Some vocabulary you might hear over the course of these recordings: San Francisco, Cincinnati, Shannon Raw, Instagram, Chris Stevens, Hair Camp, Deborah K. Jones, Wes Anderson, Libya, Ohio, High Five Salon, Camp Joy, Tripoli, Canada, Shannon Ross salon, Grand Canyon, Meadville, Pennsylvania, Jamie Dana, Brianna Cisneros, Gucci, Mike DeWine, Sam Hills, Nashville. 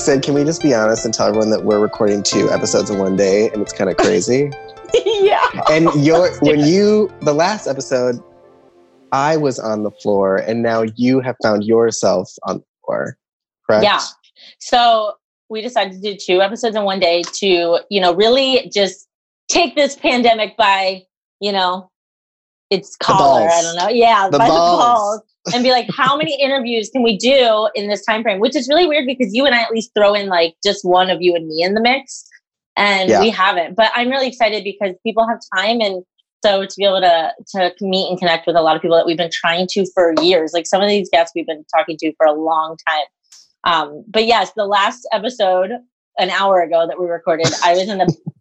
said, can we just be honest and tell everyone that we're recording 2 episodes in one day and it's kind of crazy? Yeah. And the last episode, I was on the floor and now you have found yourself on the floor, correct? Yeah. So we decided to do 2 episodes in one day to, really just take this pandemic by, its collar. I don't know. Yeah. By the balls. And be like, how many interviews can we do in this time frame? Which is really weird because you and I at least throw in like just one of you and me in the mix. And we haven't. But I'm really excited because people have time. And so to be able to meet and connect with a lot of people that we've been trying to for years. Like some of these guests we've been talking to for a long time. But yes, the last episode, an hour ago that we recorded, I was in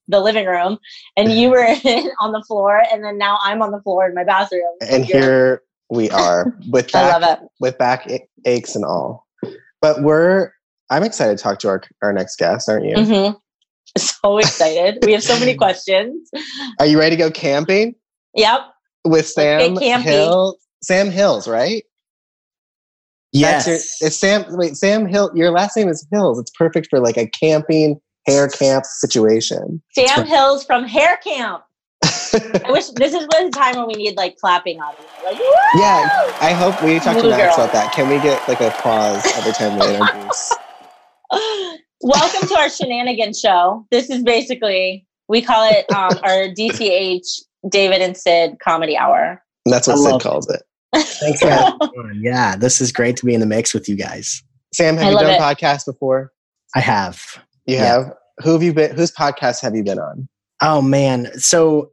the living room and you were on the floor. And then now I'm on the floor in my bathroom. And here we are with back aches and all. But I'm excited to talk to our next guest, aren't you? Mm-hmm. So excited. We have so many questions. Are you ready to go camping? Yep. With Sam Hills. Sam Hills, right? Yes. Sam Hill. Your last name is Hills. It's perfect for like a camping, hair camp situation. Sam Hills from Hair Camp. I wish this is the time when we need like clapping audio. Like, woo! Yeah. I hope we talk to Max about that. Can we get like a pause every time we introduce? Welcome to our shenanigan show. This is basically, we call it our DTH David and Sid comedy hour. And that's what Sid calls it. Thanks for having me. Yeah, this is great to be in the mix with you guys. Sam, have you done a podcast before? I have. You have? Yeah. Who have you been? Whose podcast have you been on? Oh man, so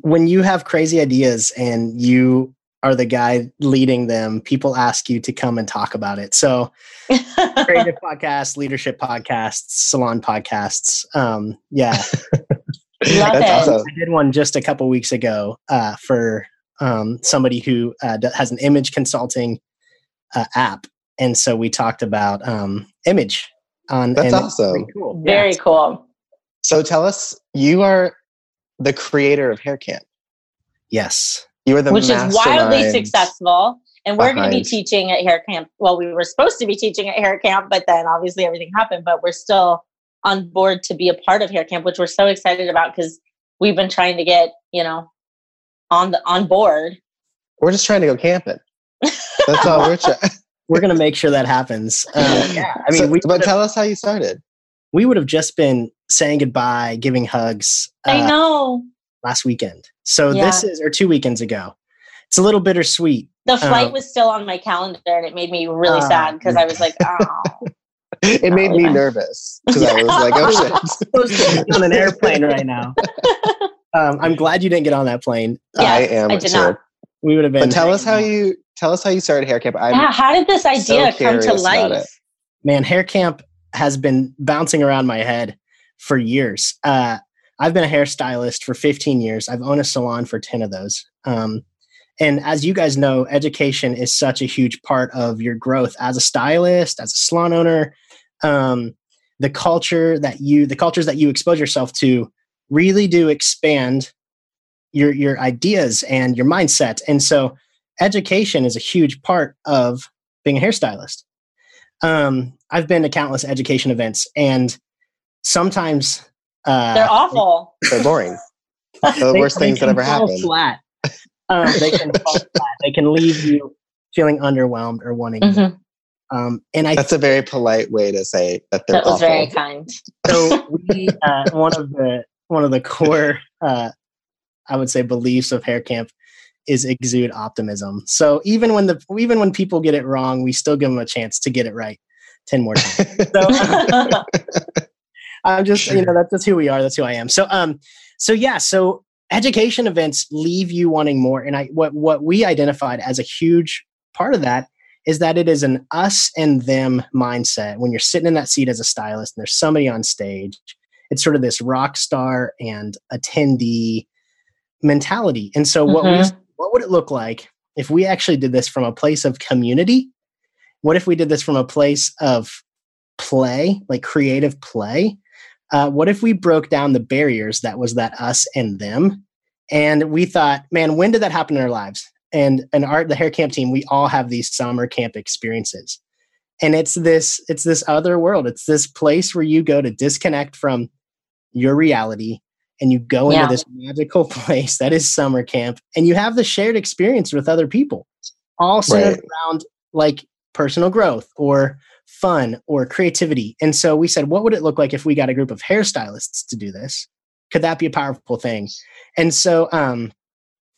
when you have crazy ideas and you are the guy leading them, people ask you to come and talk about it. So, creative podcasts, leadership podcasts, salon podcasts. Yeah, that's awesome. I did one just a couple weeks ago for. Somebody who has an image consulting app. And so we talked about image. That's awesome. Really cool. Very cool. So tell us, you are the creator of Hair Camp. Yes. You are the mastermind. Which is wildly successful. And we're going to be teaching at Hair Camp. Well, we were supposed to be teaching at Hair Camp, but then obviously everything happened. But we're still on board to be a part of Hair Camp, which we're so excited about because we've been trying to get, on board. We're just trying to go camping. That's all we're going to make sure that happens. But tell us how you started. We would have just been saying goodbye, giving hugs. I know. Last weekend. So this is, or 2 weekends ago. It's a little bittersweet. The flight was still on my calendar and it made me really sad because I was like, oh. It made me nervous because I was like, oh shit. I'm supposed to be on an airplane right now. I'm glad you didn't get on that plane. Yes, I am. I did not. We would have been. But tell us how you started Hair Camp. How did this idea come to life? Man, Hair Camp has been bouncing around my head for years. I've been a hairstylist for 15 years. I've owned a salon for 10 of those. And as you guys know, education is such a huge part of your growth as a stylist, as a salon owner. The cultures that you expose yourself to really do expand your ideas and your mindset. And so education is a huge part of being a hairstylist. I've been to countless education events and sometimes... they're awful. They're boring. The worst things that ever happened. They can fall flat. They can leave you feeling underwhelmed or wanting more. That's a very polite way to say that they're awful. That was very kind. So we, one of the core, I would say, beliefs of Hair Camp is exude optimism. So even when people get it wrong, we still give them a chance to get it right 10 more times. So I'm just, that's just who we are. That's who I am. So, so education events leave you wanting more. And what we identified as a huge part of that is that it is an us and them mindset. When you're sitting in that seat as a stylist and there's somebody on stage, it's sort of this rock star and attendee mentality. And so what would it look like if we actually did this from a place of community? What if we did this from a place of play, like creative play? What if we broke down the barriers that was that us and them? And we thought, man, when did that happen in our lives? And the Hair Camp team, we all have these summer camp experiences. And it's this other world. It's this place where you go to disconnect from your reality and you go into this magical place that is summer camp, and you have the shared experience with other people, all centered around like personal growth or fun or creativity. And so we said, what would it look like if we got a group of hairstylists to do this? Could that be a powerful thing? And so,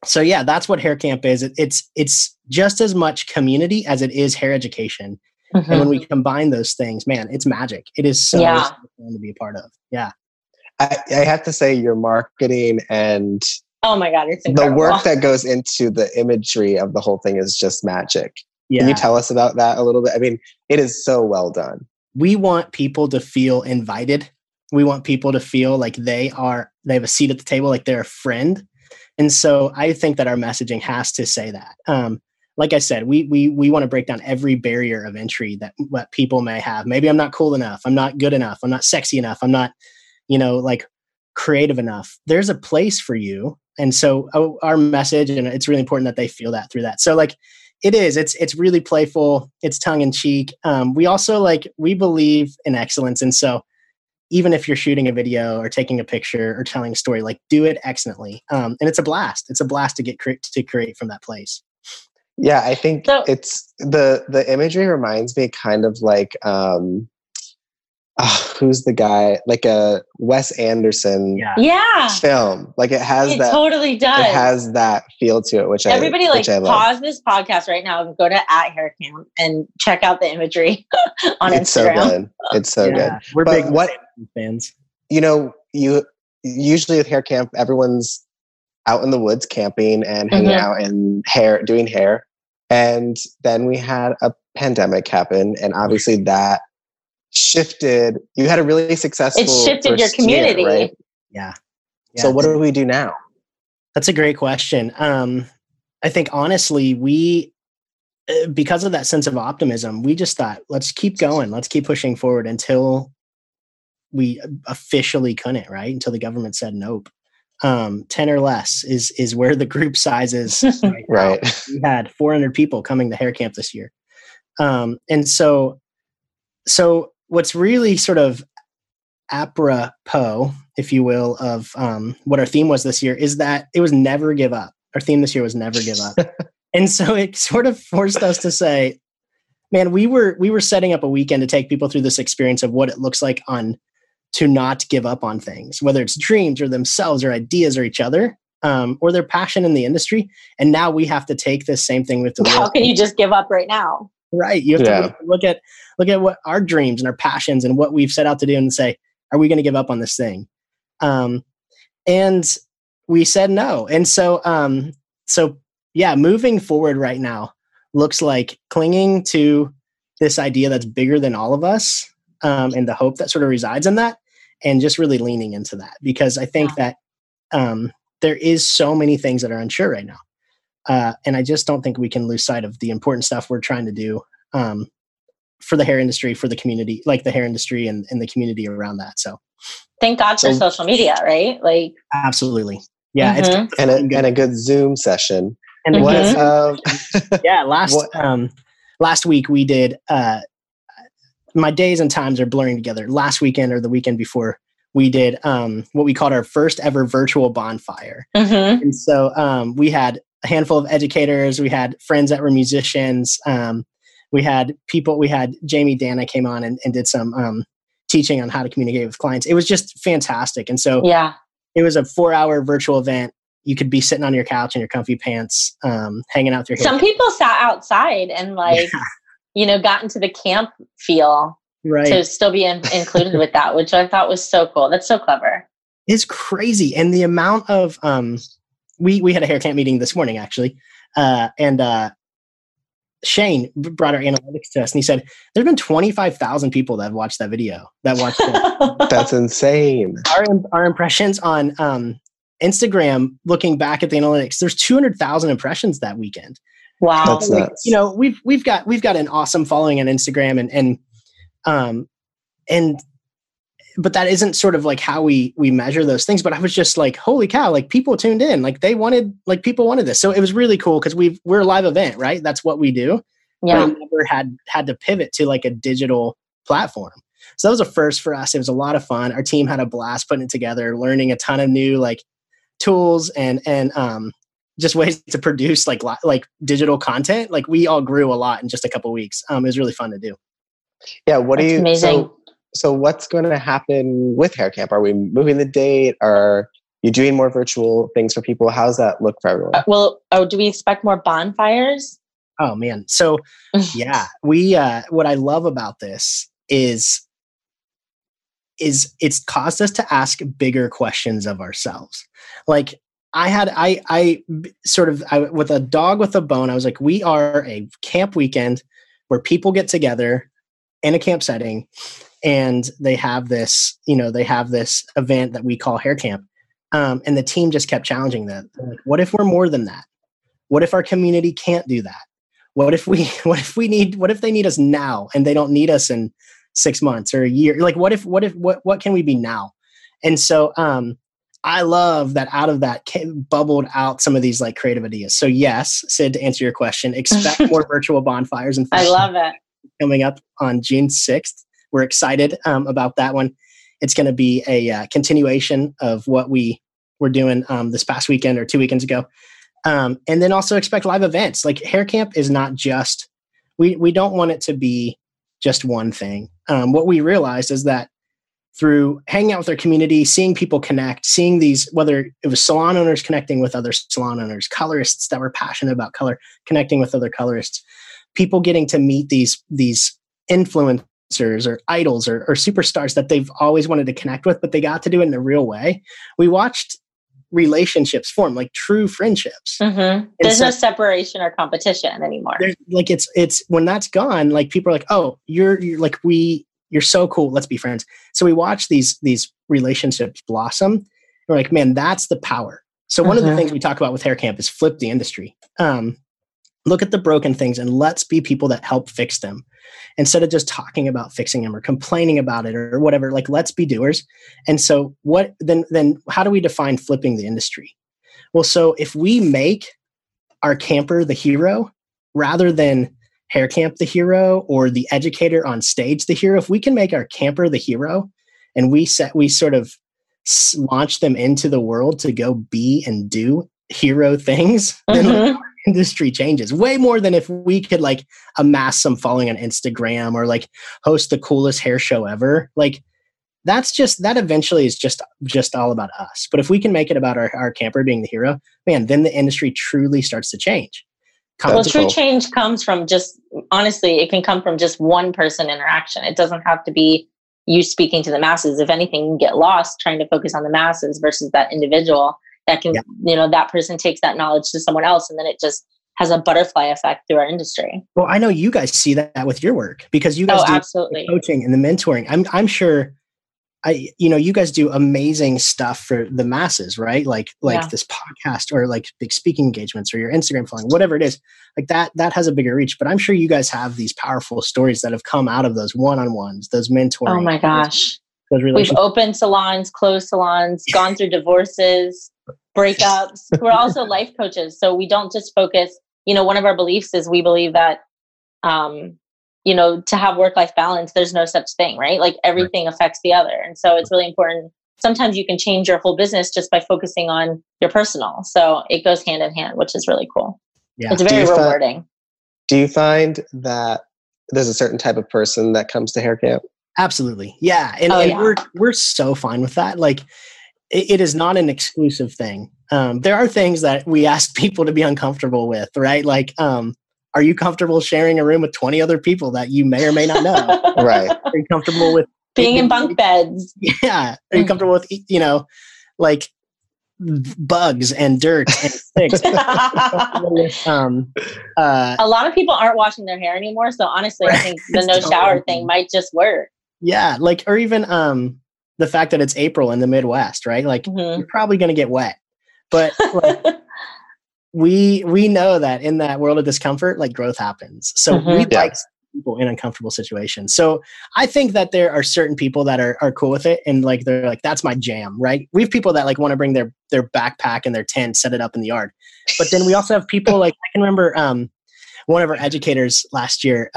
so that's what Hair Camp is. It's just as much community as it is hair education. Mm-hmm. And when we combine those things, man, it's magic. It is so fun to be a part of. Yeah. I have to say your marketing and oh my God, it's incredible. The work that goes into the imagery of the whole thing is just magic. Yeah. Can you tell us about that a little bit? I mean, it is so well done. We want people to feel invited. We want people to feel like they have a seat at the table, like they're a friend. And so I think that our messaging has to say that. Like I said, we want to break down every barrier of entry that people may have. Maybe I'm not cool enough. I'm not good enough. I'm not sexy enough. I'm not, creative enough. There's a place for you. And so our message, and it's really important that they feel that through that. So it's really playful. It's tongue in cheek. We also we believe in excellence. And so even if you're shooting a video or taking a picture or telling a story, do it excellently. And it's a blast. It's a blast to create from that place. Yeah, I think it's the imagery reminds me kind of who's the guy? Like a Wes Anderson film. It totally does. It has that feel to it, which everybody pause this podcast right now and go to @haircamp and check out the imagery on Instagram. It's so good. We're big Wes Anderson fans. You usually with Hair Camp, everyone's out in the woods camping and hanging out and doing hair. And then we had a pandemic happen, and obviously that shifted. You had a really successful. It shifted your community, right? Yeah. So what do we do now? That's a great question. I think honestly, we because of that sense of optimism, we just thought, let's keep going, let's keep pushing forward until we officially couldn't. Right until the government said nope. 10 or less is where the group size is. Right. We had 400 people coming to Hair Camp this year. And so what's really sort of apropos, if you will, of what our theme was this year is that it was never give up. Our theme this year was never give up. And so it sort of forced us to say, man, we were setting up a weekend to take people through this experience of what it looks like to not give up on things, whether it's dreams or themselves or ideas or each other, or their passion in the industry. And now we have to take this same thing with the world. How can you just give up right now? Right. You have to look at what our dreams and our passions and what we've set out to do and say, are we going to give up on this thing? And we said no. And so, moving forward right now looks like clinging to this idea that's bigger than all of us. And the hope that sort of resides in that, and just really leaning into that, because I think that there is so many things that are unsure right now. And I just don't think we can lose sight of the important stuff we're trying to do for the hair industry, for the community, the hair industry and the community around that. So thank God for social media, right? Absolutely. Yeah. Mm-hmm. It's and a good Zoom session. And last week we did, my days and times are blurring together. Last weekend or the weekend before, we did what we called our first ever virtual bonfire. Mm-hmm. And so we had a handful of educators. We had friends that were musicians. We had Jamie Dana came on and did some teaching on how to communicate with clients. It was just fantastic. And so it was a 4-hour virtual event. You could be sitting on your couch in your comfy pants, hanging out with your hair. Some people sat outside and got into the camp feel to still be included with that, which I thought was so cool. That's so clever. It's crazy. And the amount of, we had a hair camp meeting this morning actually. And Shane brought our analytics to us and he said, there's been 25,000 people that have watched that video. That's insane. Our impressions on Instagram, looking back at the analytics, there's 200,000 impressions that weekend. Wow. That's nuts. We've got an awesome following on Instagram but that isn't sort of how we measure those things. But I was just holy cow, people tuned in, people wanted this. So it was really cool because we're a live event, right? That's what we do. Yeah. We never had to pivot to like a digital platform. So that was a first for us. It was a lot of fun. Our team had a blast putting it together, learning a ton of new like tools and just ways to produce like digital content. Like we all grew a lot in just a couple of weeks. It was really fun to do. Yeah. So what's going to happen with Hair Camp? Are we moving the date? Are you doing more virtual things for people? How's that look for everyone? Do we expect more bonfires? Oh man. So yeah, we what I love about this is it's caused us to ask bigger questions of ourselves. Like with a dog with a bone, I was like, we are a camp weekend where people get together in a camp setting and they have this event that we call Hair Camp. And the team just kept challenging that. Like, what if we're more than that? What if our community can't do that? What if they need us now and they don't need us in 6 months or a year? Like what can we be now? And so, I love that out of that bubbled out some of these like creative ideas. So yes, Sid, to answer your question, expect more virtual bonfires and I love it. Coming up on June 6th. We're excited about that one. It's going to be a continuation of what we were doing this past weekend or 2 weekends ago. And then also expect live events. Like Hair Camp is not just, we don't want it to be just one thing. What we realized is that through hanging out with our community, seeing people connect, seeing these, whether it was salon owners connecting with other salon owners, colorists that were passionate about color, connecting with other colorists, people getting to meet these influencers or idols or superstars that they've always wanted to connect with, but they got to do it in a real way. We watched relationships form, like true friendships. Mm-hmm. There's no separation or competition anymore. Like it's when that's gone, like people are like, oh, you're so cool. Let's be friends. So we watch these relationships blossom. And we're like, man, that's the power. So one of the things we talk about with Hair Camp is flip the industry. Look at the broken things and let's be people that help fix them instead of just talking about fixing them or complaining about it or whatever. Like let's be doers. And so then how do we define flipping the industry? Well, so if we make our camper the hero rather than Hair Camp the hero or the educator on stage the hero, if we can make our camper the hero and we sort of launch them into the world to go be and do hero things, then our industry changes way more than if we could like amass some following on Instagram or like host the coolest hair show ever. Like that's just, that eventually is just all about us. But if we can make it about our camper being the hero, man, then the industry truly starts to change. Well, true change comes from it can come from just one person interaction. It doesn't have to be you speaking to the masses. If anything, you get lost trying to focus on the masses versus that individual that can, that person takes that knowledge to someone else. And then it just has a butterfly effect through our industry. Well, I know you guys see that with your work because you guys do absolutely the coaching and the mentoring. I'm sure you guys do amazing stuff for the masses, right? Like this podcast or like big speaking engagements or your Instagram following, whatever it is, like that has a bigger reach, but I'm sure you guys have these powerful stories that have come out of those one-on-ones, those mentoring. Oh my gosh. Those relationships. We've opened salons, closed salons, gone through divorces, breakups. We're also life coaches. So we don't just focus, one of our beliefs is we believe that, to have work-life balance, there's no such thing, right? Like everything affects the other. And so it's really important. Sometimes you can change your whole business just by focusing on your personal. So it goes hand in hand, which is really cool. Yeah. It's very rewarding. Do you find that there's a certain type of person that comes to Hair Camp? Absolutely. Yeah. We're so fine with that. Like it is not an exclusive thing. There are things that we ask people to be uncomfortable with, right? Like, are you comfortable sharing a room with 20 other people that you may or may not know? Right. Are you comfortable with being in bunk beds? Yeah. Are you comfortable with, like bugs and dirt and sticks? A lot of people aren't washing their hair anymore. So honestly, I think the no shower thing might just work. Yeah. Like, or even the fact that it's April in the Midwest, right? Like you're probably going to get wet, but like, we know that in that world of discomfort, like growth happens. So we like people in uncomfortable situations. So I think that there are certain people that are cool with it. And like, they're like, that's my jam, right? We have people that like want to bring their backpack and their tent, set it up in the yard. But then we also have people like, I can remember one of our educators last year,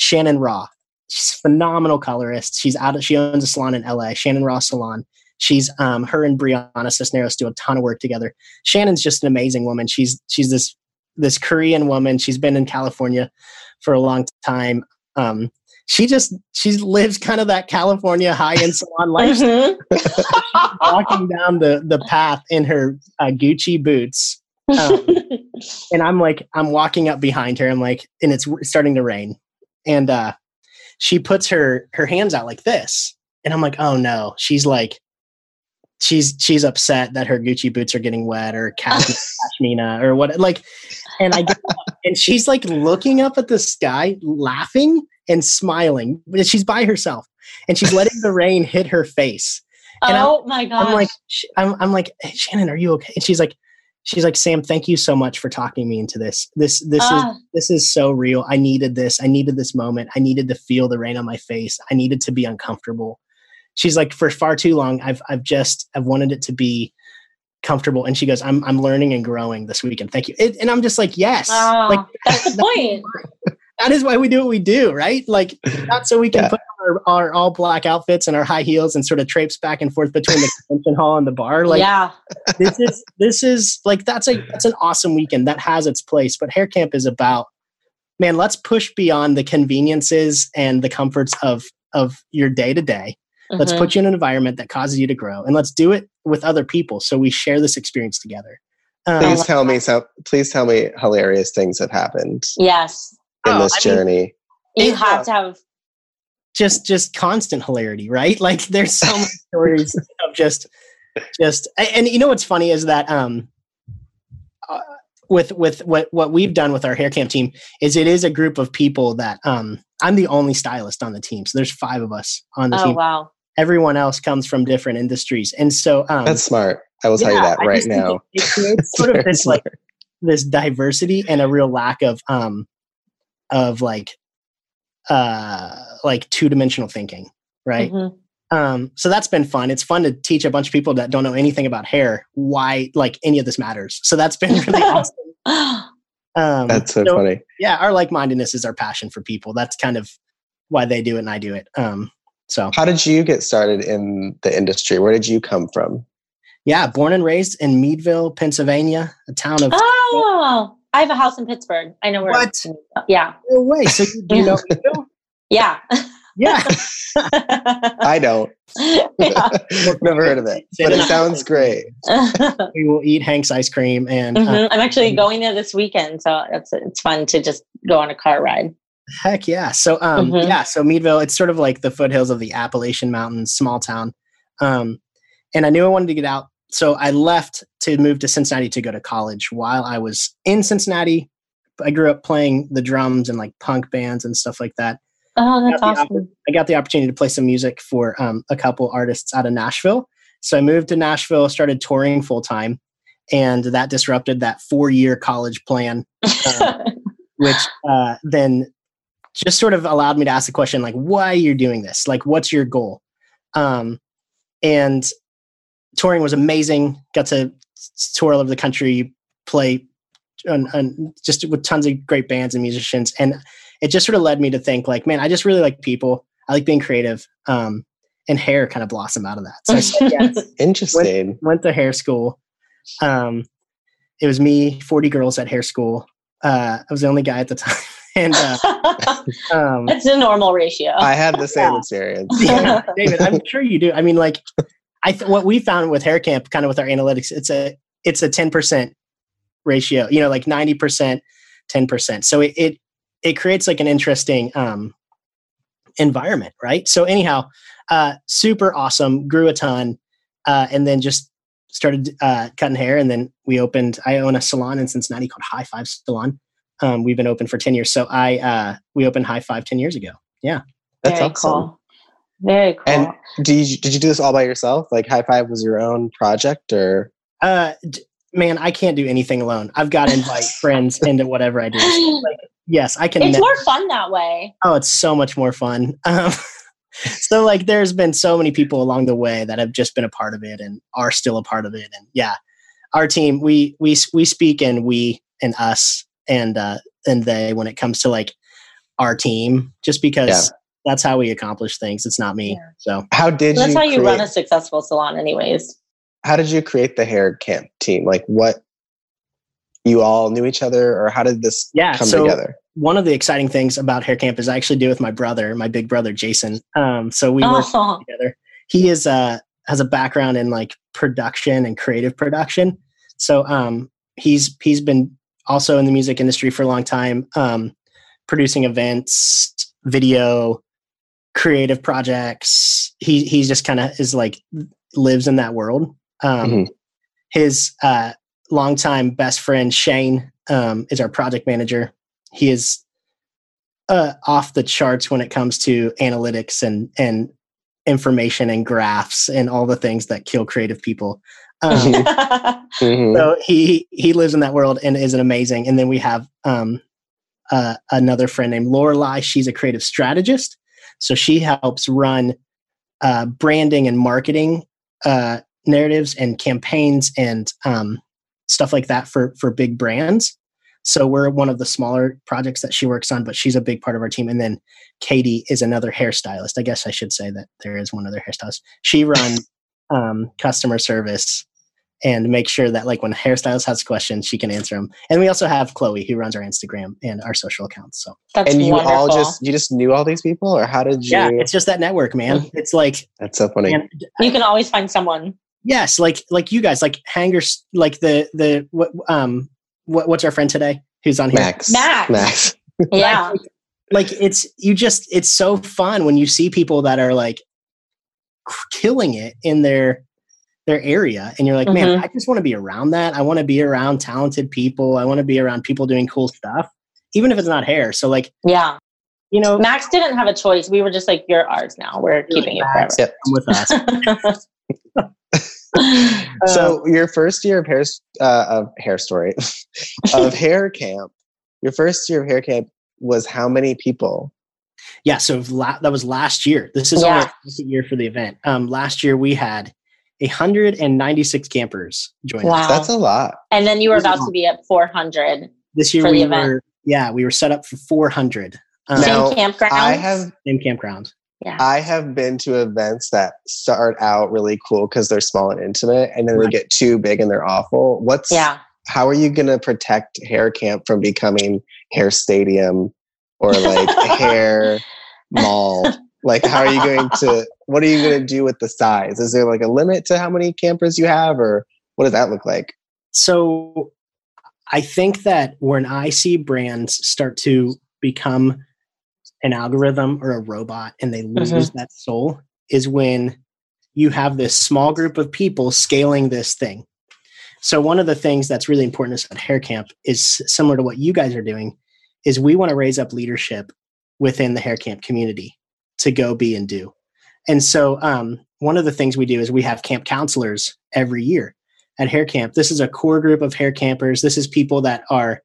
Shannon Raw. She's a phenomenal colorist. She owns a salon in LA, Shannon Ross Salon. She's her and Brianna Cisneros do a ton of work together. Shannon's just an amazing woman. She's this Korean woman. She's been in California for a long time. She lives kind of that California high-end salon lifestyle. She's walking down the path in her Gucci boots. And I'm walking up behind her. And it's starting to rain. And she puts her hands out like this. And I'm like, oh no, she's upset that her Gucci boots are getting wet or cashmere or what. And I get up, and she's looking up at the sky, laughing and smiling. She's by herself and she's letting the rain hit her face. And my gosh. I'm like, hey, Shannon, are you okay? And she's like, Sam, thank you so much for talking me into this. This is so real. I needed this. I needed this moment. I needed to feel the rain on my face. I needed to be uncomfortable. She's like, for far too long, I've wanted it to be comfortable. And she goes, I'm learning and growing this weekend. Thank you. And I'm just like, yes. Oh, that's the point. That is why we do what we do, right? Not so we can put our all black outfits and our high heels and sort of traipse back and forth between the convention hall and the bar. That's an awesome weekend that has its place. But Hair Camp is about, man, let's push beyond the conveniences and the comforts of your day to day. Let's put you in an environment that causes you to grow, and let's do it with other people. So we share this experience together. Please tell me hilarious things that happened. Yes. In this journey. You have to have just constant hilarity, right? There's so many stories of just, and you know, what's funny is that, with what we've done with our Hair Camp team is it is a group of people that, I'm the only stylist on the team. So there's 5 of us on the team. Wow. Everyone else comes from different industries. And so, that's smart. I will tell you that right now. It creates sort of this, this diversity and a real lack of two-dimensional thinking, right? Mm-hmm. So that's been fun. It's fun to teach a bunch of people that don't know anything about hair why any of this matters. So that's been really awesome. That's so funny. Yeah, our like-mindedness is our passion for people. That's kind of why they do it and I do it. So how did you get started in the industry? Where did you come from? Yeah, born and raised in Meadville, Pennsylvania, a town of... Oh! I have a house in Pittsburgh. I know where. What? Yeah. No way. So you know? Yeah. Yeah. I don't. Yeah. Never heard of it, but it sounds great. We will eat Hank's ice cream, and I'm actually going there this weekend, so it's fun to just go on a car ride. Heck yeah! So so Meadville, it's sort of like the foothills of the Appalachian Mountains, small town, and I knew I wanted to get out. So I left to move to Cincinnati to go to college. While I was in Cincinnati, I grew up playing the drums and punk bands and stuff like that. Oh, that's awesome. I got the opportunity to play some music for a couple artists out of Nashville. So I moved to Nashville, started touring full time, and that disrupted that 4-year college plan, which then just sort of allowed me to ask the question, why are you doing this? What's your goal? And touring was amazing. Got to tour all over the country, play just with tons of great bands and musicians. And it just sort of led me to think man, I just really like people. I like being creative. And hair kind of blossomed out of that. So I said, yes. Interesting. Went to hair school. It was me, 40 girls at hair school. I was the only guy at the time. And that's a normal ratio. I had the same experience. Yeah, David, I'm sure you do. What we found with Hair Camp, kind of with our analytics, it's a 10% ratio, 90%, 10%. So it creates an interesting environment, right? So anyhow, super awesome, grew a ton, and then just started cutting hair. And then I own a salon in Cincinnati called High Five Salon. We've been open for 10 years. So we opened High Five 10 years ago. Yeah. That's awesome. Cool. Very cool. And did you do this all by yourself? High Five was your own project, or? Man, I can't do anything alone. I've got to invite friends into whatever I do. Yes, I can. It's more fun that way. Oh, it's so much more fun. So there's been so many people along the way that have just been a part of it and are still a part of it. And yeah, our team, we speak and us and and they when it comes to like our team, just because that's how we accomplish things. It's not me. So how did you that's how you run a successful salon anyways. How did you create the Hair Camp team? Like what, you all knew each other or how did this come together? One of the exciting things about Hair Camp is I actually do with my brother, my big brother, Jason. So we work together. He is has a background in like production and creative production. So he's been also in the music industry for a long time, producing events, video, creative projects. He just kind of is like lives in that world. His longtime best friend Shane is our project manager. He is off the charts when it comes to analytics and information and graphs and all the things that kill creative people. So he lives in that world and is amazing. And then we have another friend named Lorelai. She's a creative strategist. So she helps run branding and marketing narratives and campaigns and stuff like that for big brands. So we're one of the smaller projects that she works on, but she's a big part of our team. And then Katie is another hairstylist. I guess I should say that there is one other hairstylist. She runs customer service and make sure that like when a hairstylist has questions, she can answer them. And we also have Chloe who runs our Instagram and our social accounts. So That's wonderful. you just knew all these people, or how did you? Yeah, it's just that network, man. It's like, that's so funny. Man, you can always find someone. Yes. Like you guys, like hangers, like the, what's our friend today who's on here? Max. Yeah. Like it's so fun when you see people that are like killing it in their area. And you're like, man, I just want to be around that. I want to be around talented people. I want to be around people doing cool stuff, even if it's not hair. So like, yeah, you know, Max didn't have a choice. We were just like, you're ours now. We're keeping it forever. Yep. Come with us. So your first year of Hair Camp, your first year of Hair Camp was how many people? Yeah. So that was last year. This is our second year for the event. Last year we had 196 campers join us. That's a lot. And then you were about to be at 400 this year for the event. We were set up for 400. Same campground. Same campground. Yeah. I have been to events that start out really cool because they're small and intimate, and then they get too big and they're awful. How are you going to protect Hair Camp from becoming Hair Stadium or like Hair Mall? Like, how are you going to, what are you going to do with the size? Is there like a limit to how many campers you have, or what does that look like? So I think that when I see brands start to become an algorithm or a robot and they lose that soul is when you have this small group of people scaling this thing. So one of the things that's really important is at Hair Camp is similar to what you guys are doing is we want to raise up leadership within the Hair Camp community to go be and do. And so one of the things we do is we have camp counselors every year at Hair Camp. This is a core group of hair campers. This is people that are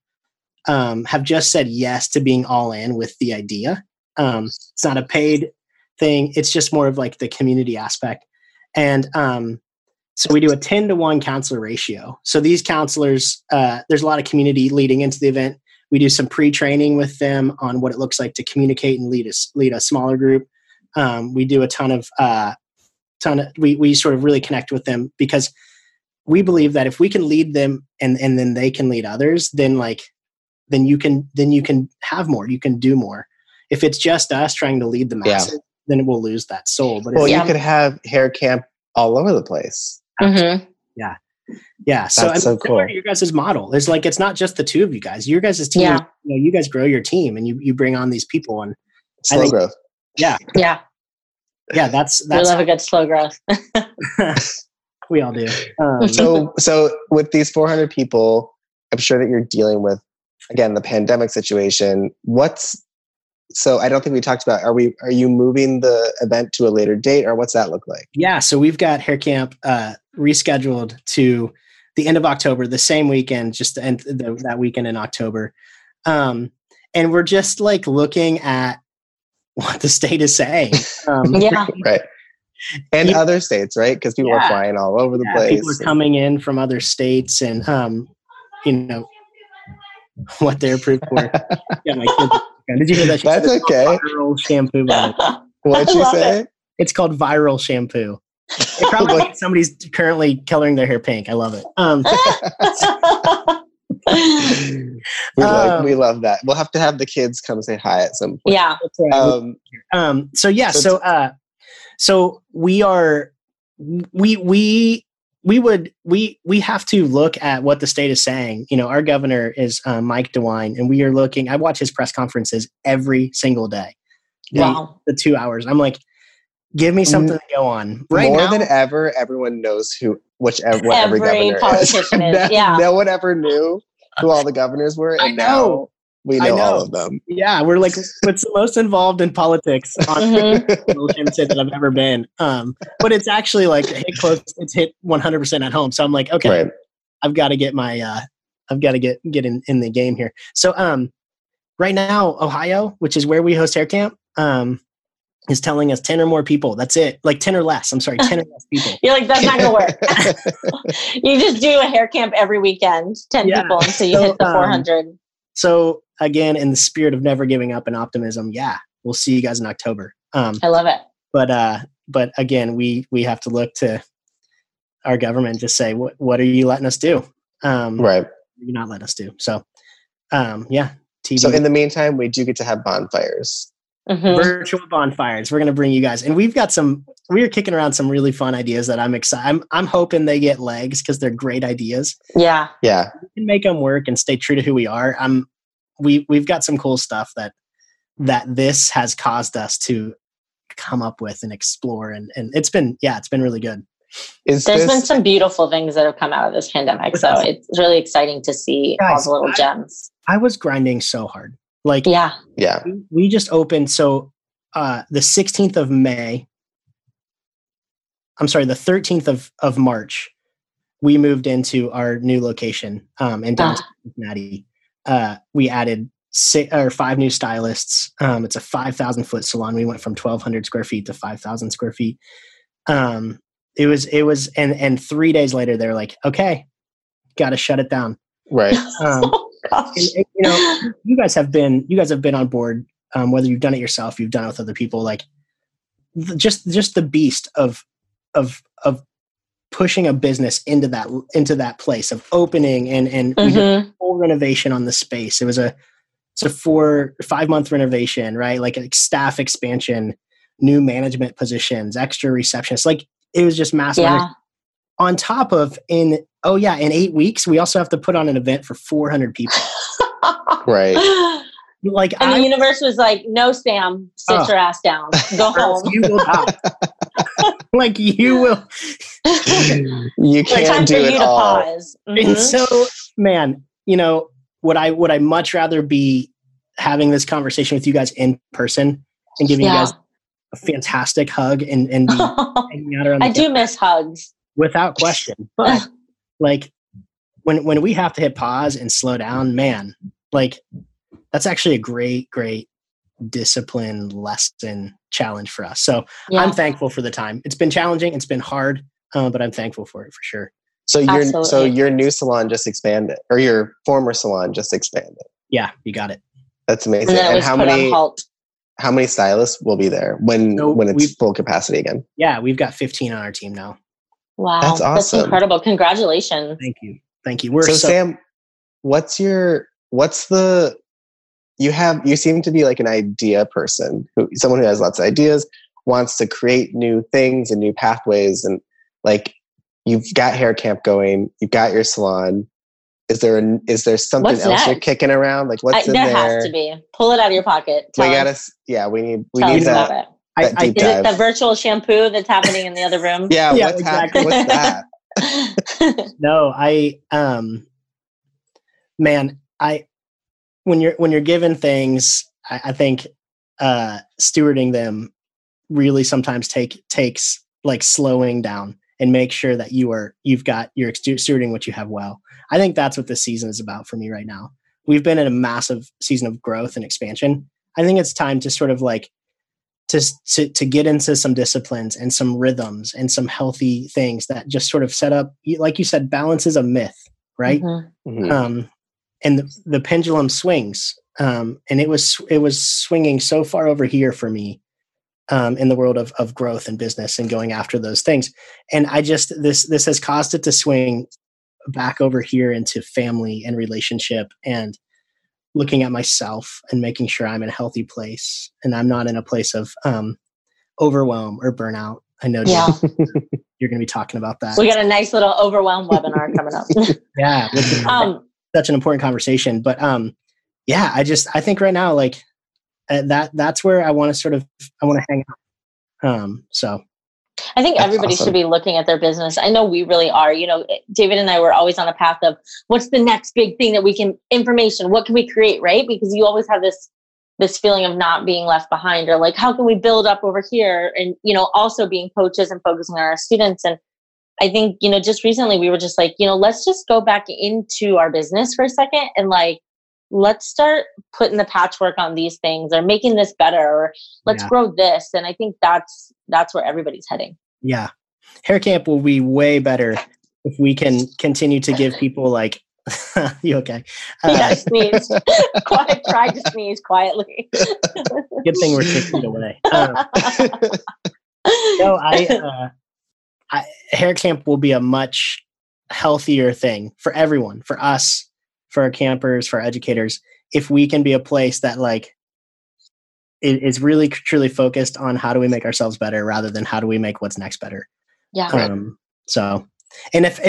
have just said yes to being all in with the idea. It's not a paid thing. It's just more of like the community aspect. And so we do a 10-to-1 counselor ratio. So these counselors, there's a lot of community leading into the event. We do some pre-training with them on what it looks like to communicate and lead a smaller group. We do a we sort of really connect with them because we believe that if we can lead them and then they can lead others, then you can have more, you can do more. If it's just us trying to lead the masses, then it will lose that soul. But you could have Hair Camp all over the place. Yeah. That's so cool. Your guys' model is like, it's not just the two of you guys, your guys' team, you guys grow your team and you bring on these people and slow growth. Yeah. That's we love a good slow growth. We all do. So with these 400 people, I'm sure that you're dealing with, again, the pandemic situation. So I don't think we talked about, are you moving the event to a later date, or what's that look like? Yeah. So we've got Hair Camp rescheduled to the end of October, the same weekend, just that weekend in October. And we're just like looking at what the state is saying. Right. And other states, right? Cause people are flying all over the place. People are coming in from other states and, what they're approved for. Yeah, my kids. Did you hear that? That's okay. Viral shampoo bottle. What'd you say? It's called viral shampoo. It probably means somebody's currently coloring their hair pink. I love it. We love that. We'll have to have the kids come say hi at some point. Yeah. So we have to look at what the state is saying. You know, our governor is Mike DeWine, and we are looking. I watch his press conferences every single day. Wow. The 2 hours. I'm like, give me something to go on. Right now, more than ever, everyone knows what every governor politician is. Yeah. No one ever knew who all the governors were. And now we know all of them. Yeah. We're like, what's the most involved in politics on that I've ever been. But it's actually like hit 100% at home. So I'm like, okay, right. I've got to get in the game here. So right now, Ohio, which is where we host Hair Camp, is telling us 10 or more people. That's it. Like 10 or less. I'm sorry, 10 or less people. You're like, that's not going to work. You just do a hair camp every weekend, 10 people, until you hit the 400. So again, in the spirit of never giving up and optimism, we'll see you guys in October. I love it. But again, we have to look to our government to say, what are you letting us do? Right. You're not letting us do. So, TV. So in the meantime, we do get to have bonfires. Mm-hmm. Virtual bonfires. We're going to bring you guys, and we are kicking around some really fun ideas that I'm excited. I'm hoping they get legs because they're great ideas. Yeah. Yeah. We can make them work and stay true to who we are. We've got some cool stuff that this has caused us to come up with and explore. And it's been really good. There's been some beautiful things that have come out of this pandemic. So it's really exciting to see all the little gems. I was grinding so hard. Like, yeah, we just opened. So, the 16th of May, I'm sorry, the 13th of March, we moved into our new location, in downtown Cincinnati. We added 5 new stylists. It's a 5,000-foot salon. We went from 1,200 square feet to 5,000 square feet. And 3 days later, they're like, okay, got to shut it down. Right. And, you guys have been on board, whether you've done it yourself, you've done it with other people, like just the beast of pushing a business into that place of opening and we did a whole renovation on the space. It was a 5 month renovation, right? Like a staff expansion, new management positions, extra receptionists. Like it was just massive. Yeah. On top of in 8 weeks, we also have to put on an event for 400 people. Right. Like, and the universe was like, no, Sam, sit your ass down. Go home. You will die. Like you will. You can't time do for it you all. To pause. Mm-hmm. And so, man, you know, would I much rather be having this conversation with you guys in person and giving you guys a fantastic hug and hanging out around. I do miss hugs. Without question. But like when we have to hit pause and slow down, man, like that's actually a great, great discipline lesson challenge for us. So I'm thankful for the time. It's been challenging. It's been hard, but I'm thankful for it for sure. So your new salon just expanded, or your former salon just expanded. Yeah, you got it. That's amazing. And how many stylists will be there when it's full capacity again? Yeah, we've got 15 on our team now. Wow. That's awesome. That's incredible. Congratulations. Thank you. Sam, you seem to be like an idea person, someone who has lots of ideas, wants to create new things and new pathways. And like, you've got Hair Camp going, you've got your salon. Is there something else next? You're kicking around? Like there has to be. Pull it out of your pocket. We need that. Is it the virtual shampoo that's happening in the other room? Yeah, what's exactly. What's that? No, when you're given things, I think stewarding them really sometimes takes like slowing down and make sure that you're stewarding what you have well. I think that's what this season is about for me right now. We've been in a massive season of growth and expansion. I think it's time to sort of like to get into some disciplines and some rhythms and some healthy things that just sort of set up, like you said, balance is a myth, right? Mm-hmm. and the pendulum swings. And it was swinging so far over here for me, in the world of growth and business and going after those things. And I just, this has caused it to swing back over here into family and relationship and looking at myself and making sure I'm in a healthy place and I'm not in a place of, overwhelm or burnout. I know you're going to be talking about that. We got a nice little overwhelm webinar coming up. Yeah. Such an important conversation, but, yeah, I think right now, like that's where I want to I want to hang out. So I think everybody should be looking at their business. I know we really are, David and I were always on a path of what's the next big thing that what can we create? Right. Because you always have this feeling of not being left behind, or like, how can we build up over here? And, also being coaches and focusing on our students. And I think, just recently we were just like, let's just go back into our business for a second and like, let's start putting the patchwork on these things or making this better, or let's grow this. And I think that's where everybody's heading. Yeah. Hair Camp will be way better if we can continue to give people like, you okay? Yeah, sneeze. Quiet, try to sneeze quietly. Good thing we're 6 feet away. Hair Camp will be a much healthier thing for everyone, for us, for our campers, for our educators, if we can be a place that like is really truly focused on how do we make ourselves better rather than how do we make what's next better. Yeah. So, and if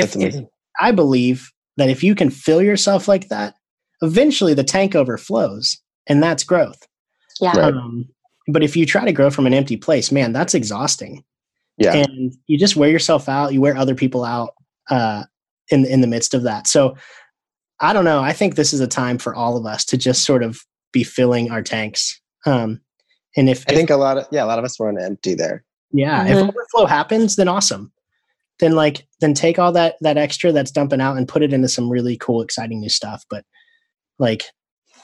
I believe that if you can fill yourself like that, eventually the tank overflows and that's growth. Yeah. Right. But if you try to grow from an empty place, man, that's exhausting. Yeah. And you just wear yourself out, you wear other people out, in the midst of that. So, I don't know. I think this is a time for all of us to just sort of be filling our tanks. And if I think a lot of us were on empty there. Yeah. Mm-hmm. If overflow happens, then awesome. Then take all that extra that's dumping out and put it into some really cool, exciting new stuff. But like,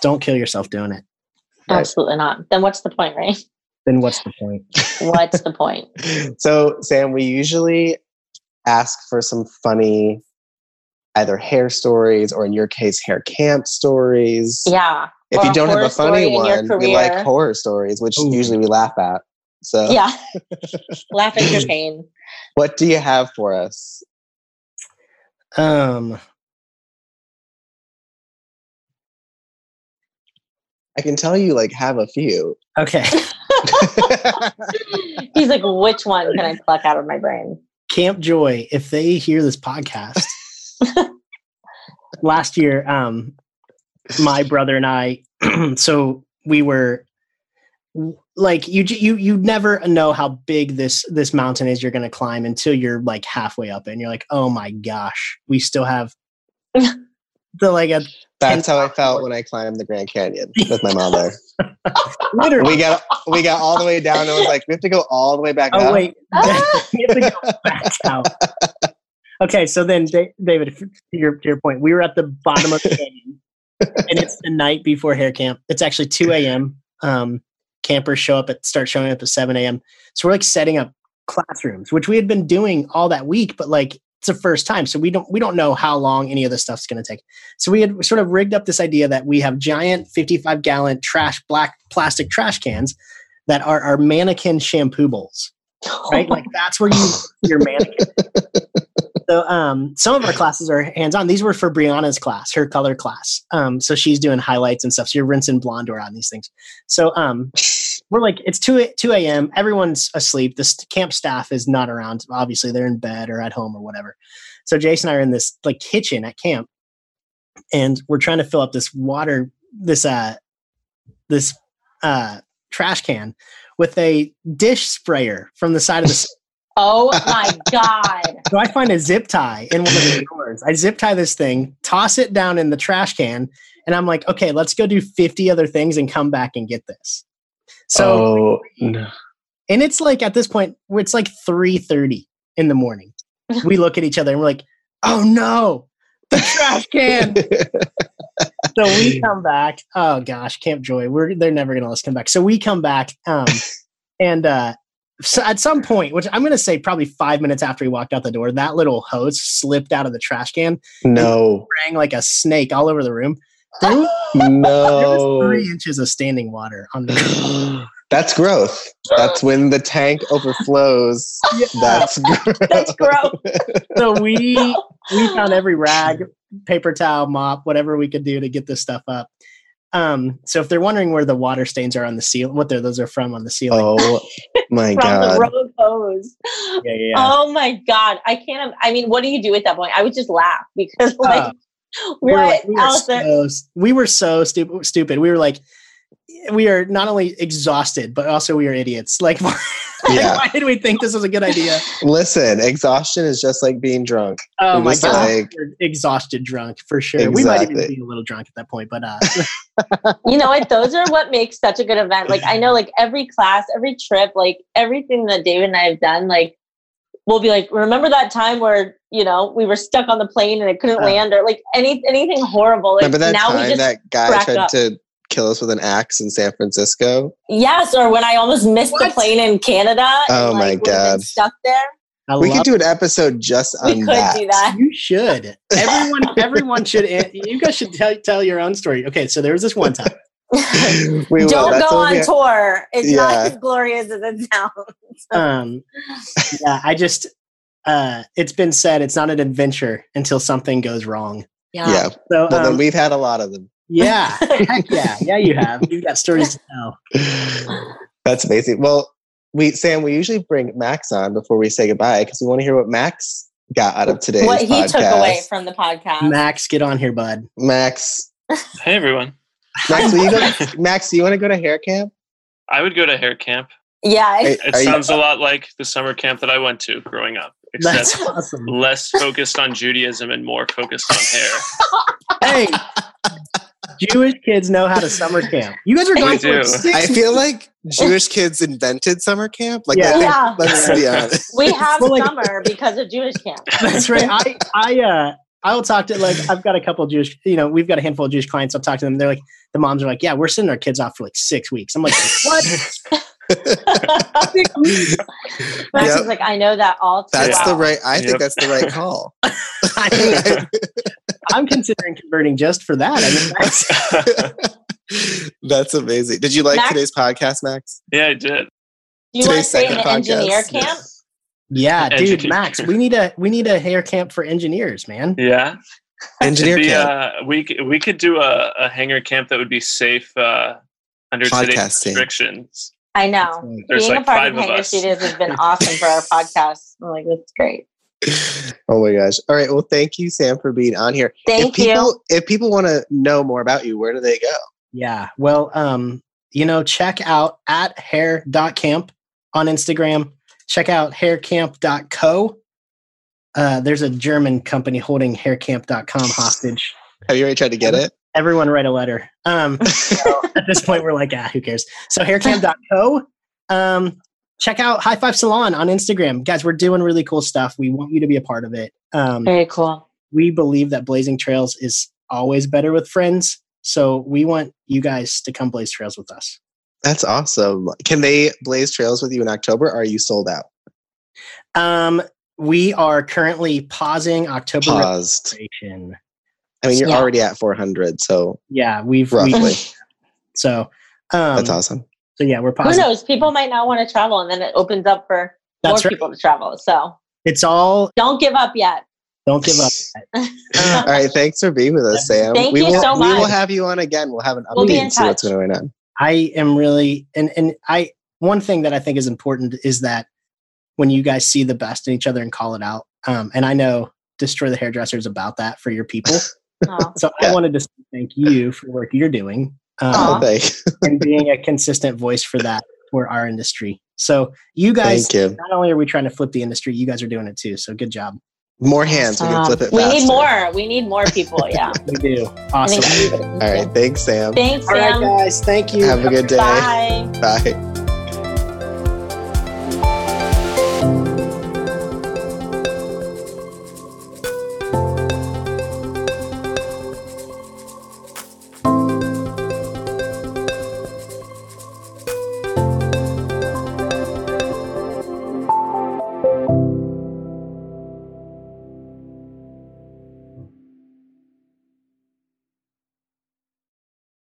don't kill yourself doing it. Right? Absolutely not. Then what's the point, right? Then what's the point? What's the point? So Sam, we usually ask for some funny, either hair stories or in your case, hair camp stories. Yeah. If you don't have a funny one, we like horror stories, which usually we laugh at. So yeah, laugh at your pain. What do you have for us? I can tell you like have a few. Okay. He's like, which one can I pluck out of my brain? Camp Joy, if they hear this podcast. Last year, my brother and I, so we were like, you never know how big this mountain is you're going to climb until you're like halfway up it and you're like, oh my gosh, we still have that's how I felt when I climbed the Grand Canyon with my mom there. Literally. We got all the way down and I was like, we have to go all the way back up. Oh wait, we have to go back out. Okay, so then, David, to your point, we were at the bottom of the canyon, and it's the night before hair camp. It's actually 2 a.m. Campers start showing up at 7 a.m. So we're like setting up classrooms, which we had been doing all that week, but like it's the first time, so we don't know how long any of this stuff's going to take. So we had sort of rigged up this idea that we have giant 55-gallon black plastic trash cans that are our mannequin shampoo bowls, right? Like that's where your mannequin. So some of our classes are hands-on. These were for Brianna's class, her color class. So she's doing highlights and stuff. So you're rinsing blonde or on these things. So we're like, it's 2 a.m. Everyone's asleep. The camp staff is not around. Obviously, they're in bed or at home or whatever. So Jason and I are in this like kitchen at camp. And we're trying to fill up this water, this trash can with a dish sprayer from the side of the... Oh my God. So I find a zip tie in one of the drawers. I zip tie this thing, toss it down in the trash can. And I'm like, okay, let's go do 50 other things and come back and get this. So, and it's like, at this point it's like 3:30 in the morning. We look at each other and we're like, oh no, the trash can. So we come back. Oh gosh, Camp Joy. They're never going to let us come back. So we come back. So at some point, which I'm going to say probably 5 minutes after he walked out the door, that little hose slipped out of the trash can. No. Sprang like a snake all over the room. No. There was 3 inches of standing water on the. That's growth. That's when the tank overflows. Yeah. That's growth. That's growth. So we found every rag, paper towel, mop, whatever we could do to get this stuff up. So if they're wondering where the water stains are on the ceiling, what those are from on the ceiling. Oh my God. From the road hose. Yeah. Oh my God. I can't. I mean, what do you do at that point? I would just laugh because we were so stupid. We were like, we are not only exhausted, but also we are idiots. Like, why did we think this was a good idea? Listen, exhaustion is just like being drunk. Oh my God. Like, exhausted drunk for sure. Exactly. We might even be a little drunk at that point, but, you know what? Those are what makes such a good event. Like, I know like every class, every trip, like everything that David and I have done, like, we'll be like, remember that time where, you know, we were stuck on the plane and it couldn't land or like anything horrible. Like, remember that now time we just that guy tried to kill us with an axe in San Francisco? Yes, or when I almost missed the plane in Canada. Oh and, like, my God. Stuck there. We could do an episode just on that. We could do that. You should. Everyone should. You guys should tell your own story. Okay, so there was this one time. Don't go on tour. It's not as glorious as it sounds. It's been said, it's not an adventure until something goes wrong. Yeah. So then we've had a lot of them. Yeah. Heck yeah. Yeah, you have. You've got stories to tell. That's amazing. Well, Sam, we usually bring Max on before we say goodbye because we want to hear what Max got out of today's podcast. What he took away from the podcast. Max, get on here, bud. Max. Hey, everyone. Max, do you want to go to hair camp? I would go to hair camp. Yeah. It sounds a lot like the summer camp that I went to growing up. Except less focused on Judaism and more focused on hair. Hey, Jewish kids know how to summer camp. You guys are going to I feel like Jewish kids invented summer camp. Like, I think, let's be honest. We have summer because of Jewish camp. That's right. I will talk to, like, I've got a couple of Jewish, you know, we've got a handful of Jewish clients. I'll talk to them. They're like, the moms are like, yeah, we're sending our kids off for like 6 weeks. I'm like, what? Max is like, I know that all too well. I think that's the right call. I mean, I'm considering converting just for that. I mean, that's amazing. Did you like today's podcast, Max? Yeah, I did. Do you want to stay in an engineer camp? Yeah, dude, Max, we need a hair camp for engineers, man. Yeah. Engineer camp. We could do a hanger camp that would be safe under today's restrictions. I know. Being like a part of Hanger Studios has been awesome for our podcast. I'm like, that's great. Oh my gosh. All right. Well, thank you, Sam, for being on here. If people want to know more about you, where do they go? Yeah. Well, check out at hair.camp on Instagram. Check out haircamp.co. There's a German company holding haircamp.com hostage. Have you already tried to get it? Everyone write a letter. So at this point, we're like, who cares? So haircam.co. Check out High Five Salon on Instagram. Guys, we're doing really cool stuff. We want you to be a part of it. Very cool. We believe that blazing trails is always better with friends. So we want you guys to come blaze trails with us. That's awesome. Can they blaze trails with you in October? Or are you sold out? We are currently pausing October registration. I mean, you're already at 400, so we've roughly. That's awesome. So we're positive. Who knows? People might not want to travel, and then it opens up for more people to travel. So it's all. Don't give up yet. Don't give up. All right, thanks for being with us, Sam. Thank you so much. We will have you on again. We'll have an update to what's going on. I am really and one thing that I think is important is that when you guys see the best in each other and call it out, and I know Destroy the Hairdresser is about that for your people. So I wanted to thank you for the work you're doing and being a consistent voice for that for our industry. So you guys, not only are we trying to flip the industry, you guys are doing it too. So good job. More hands. We can flip it faster. We need more people. Yeah, we do. Awesome. All right. Thanks, Sam. All right, guys. Thank you. Have a good day. Bye. Bye.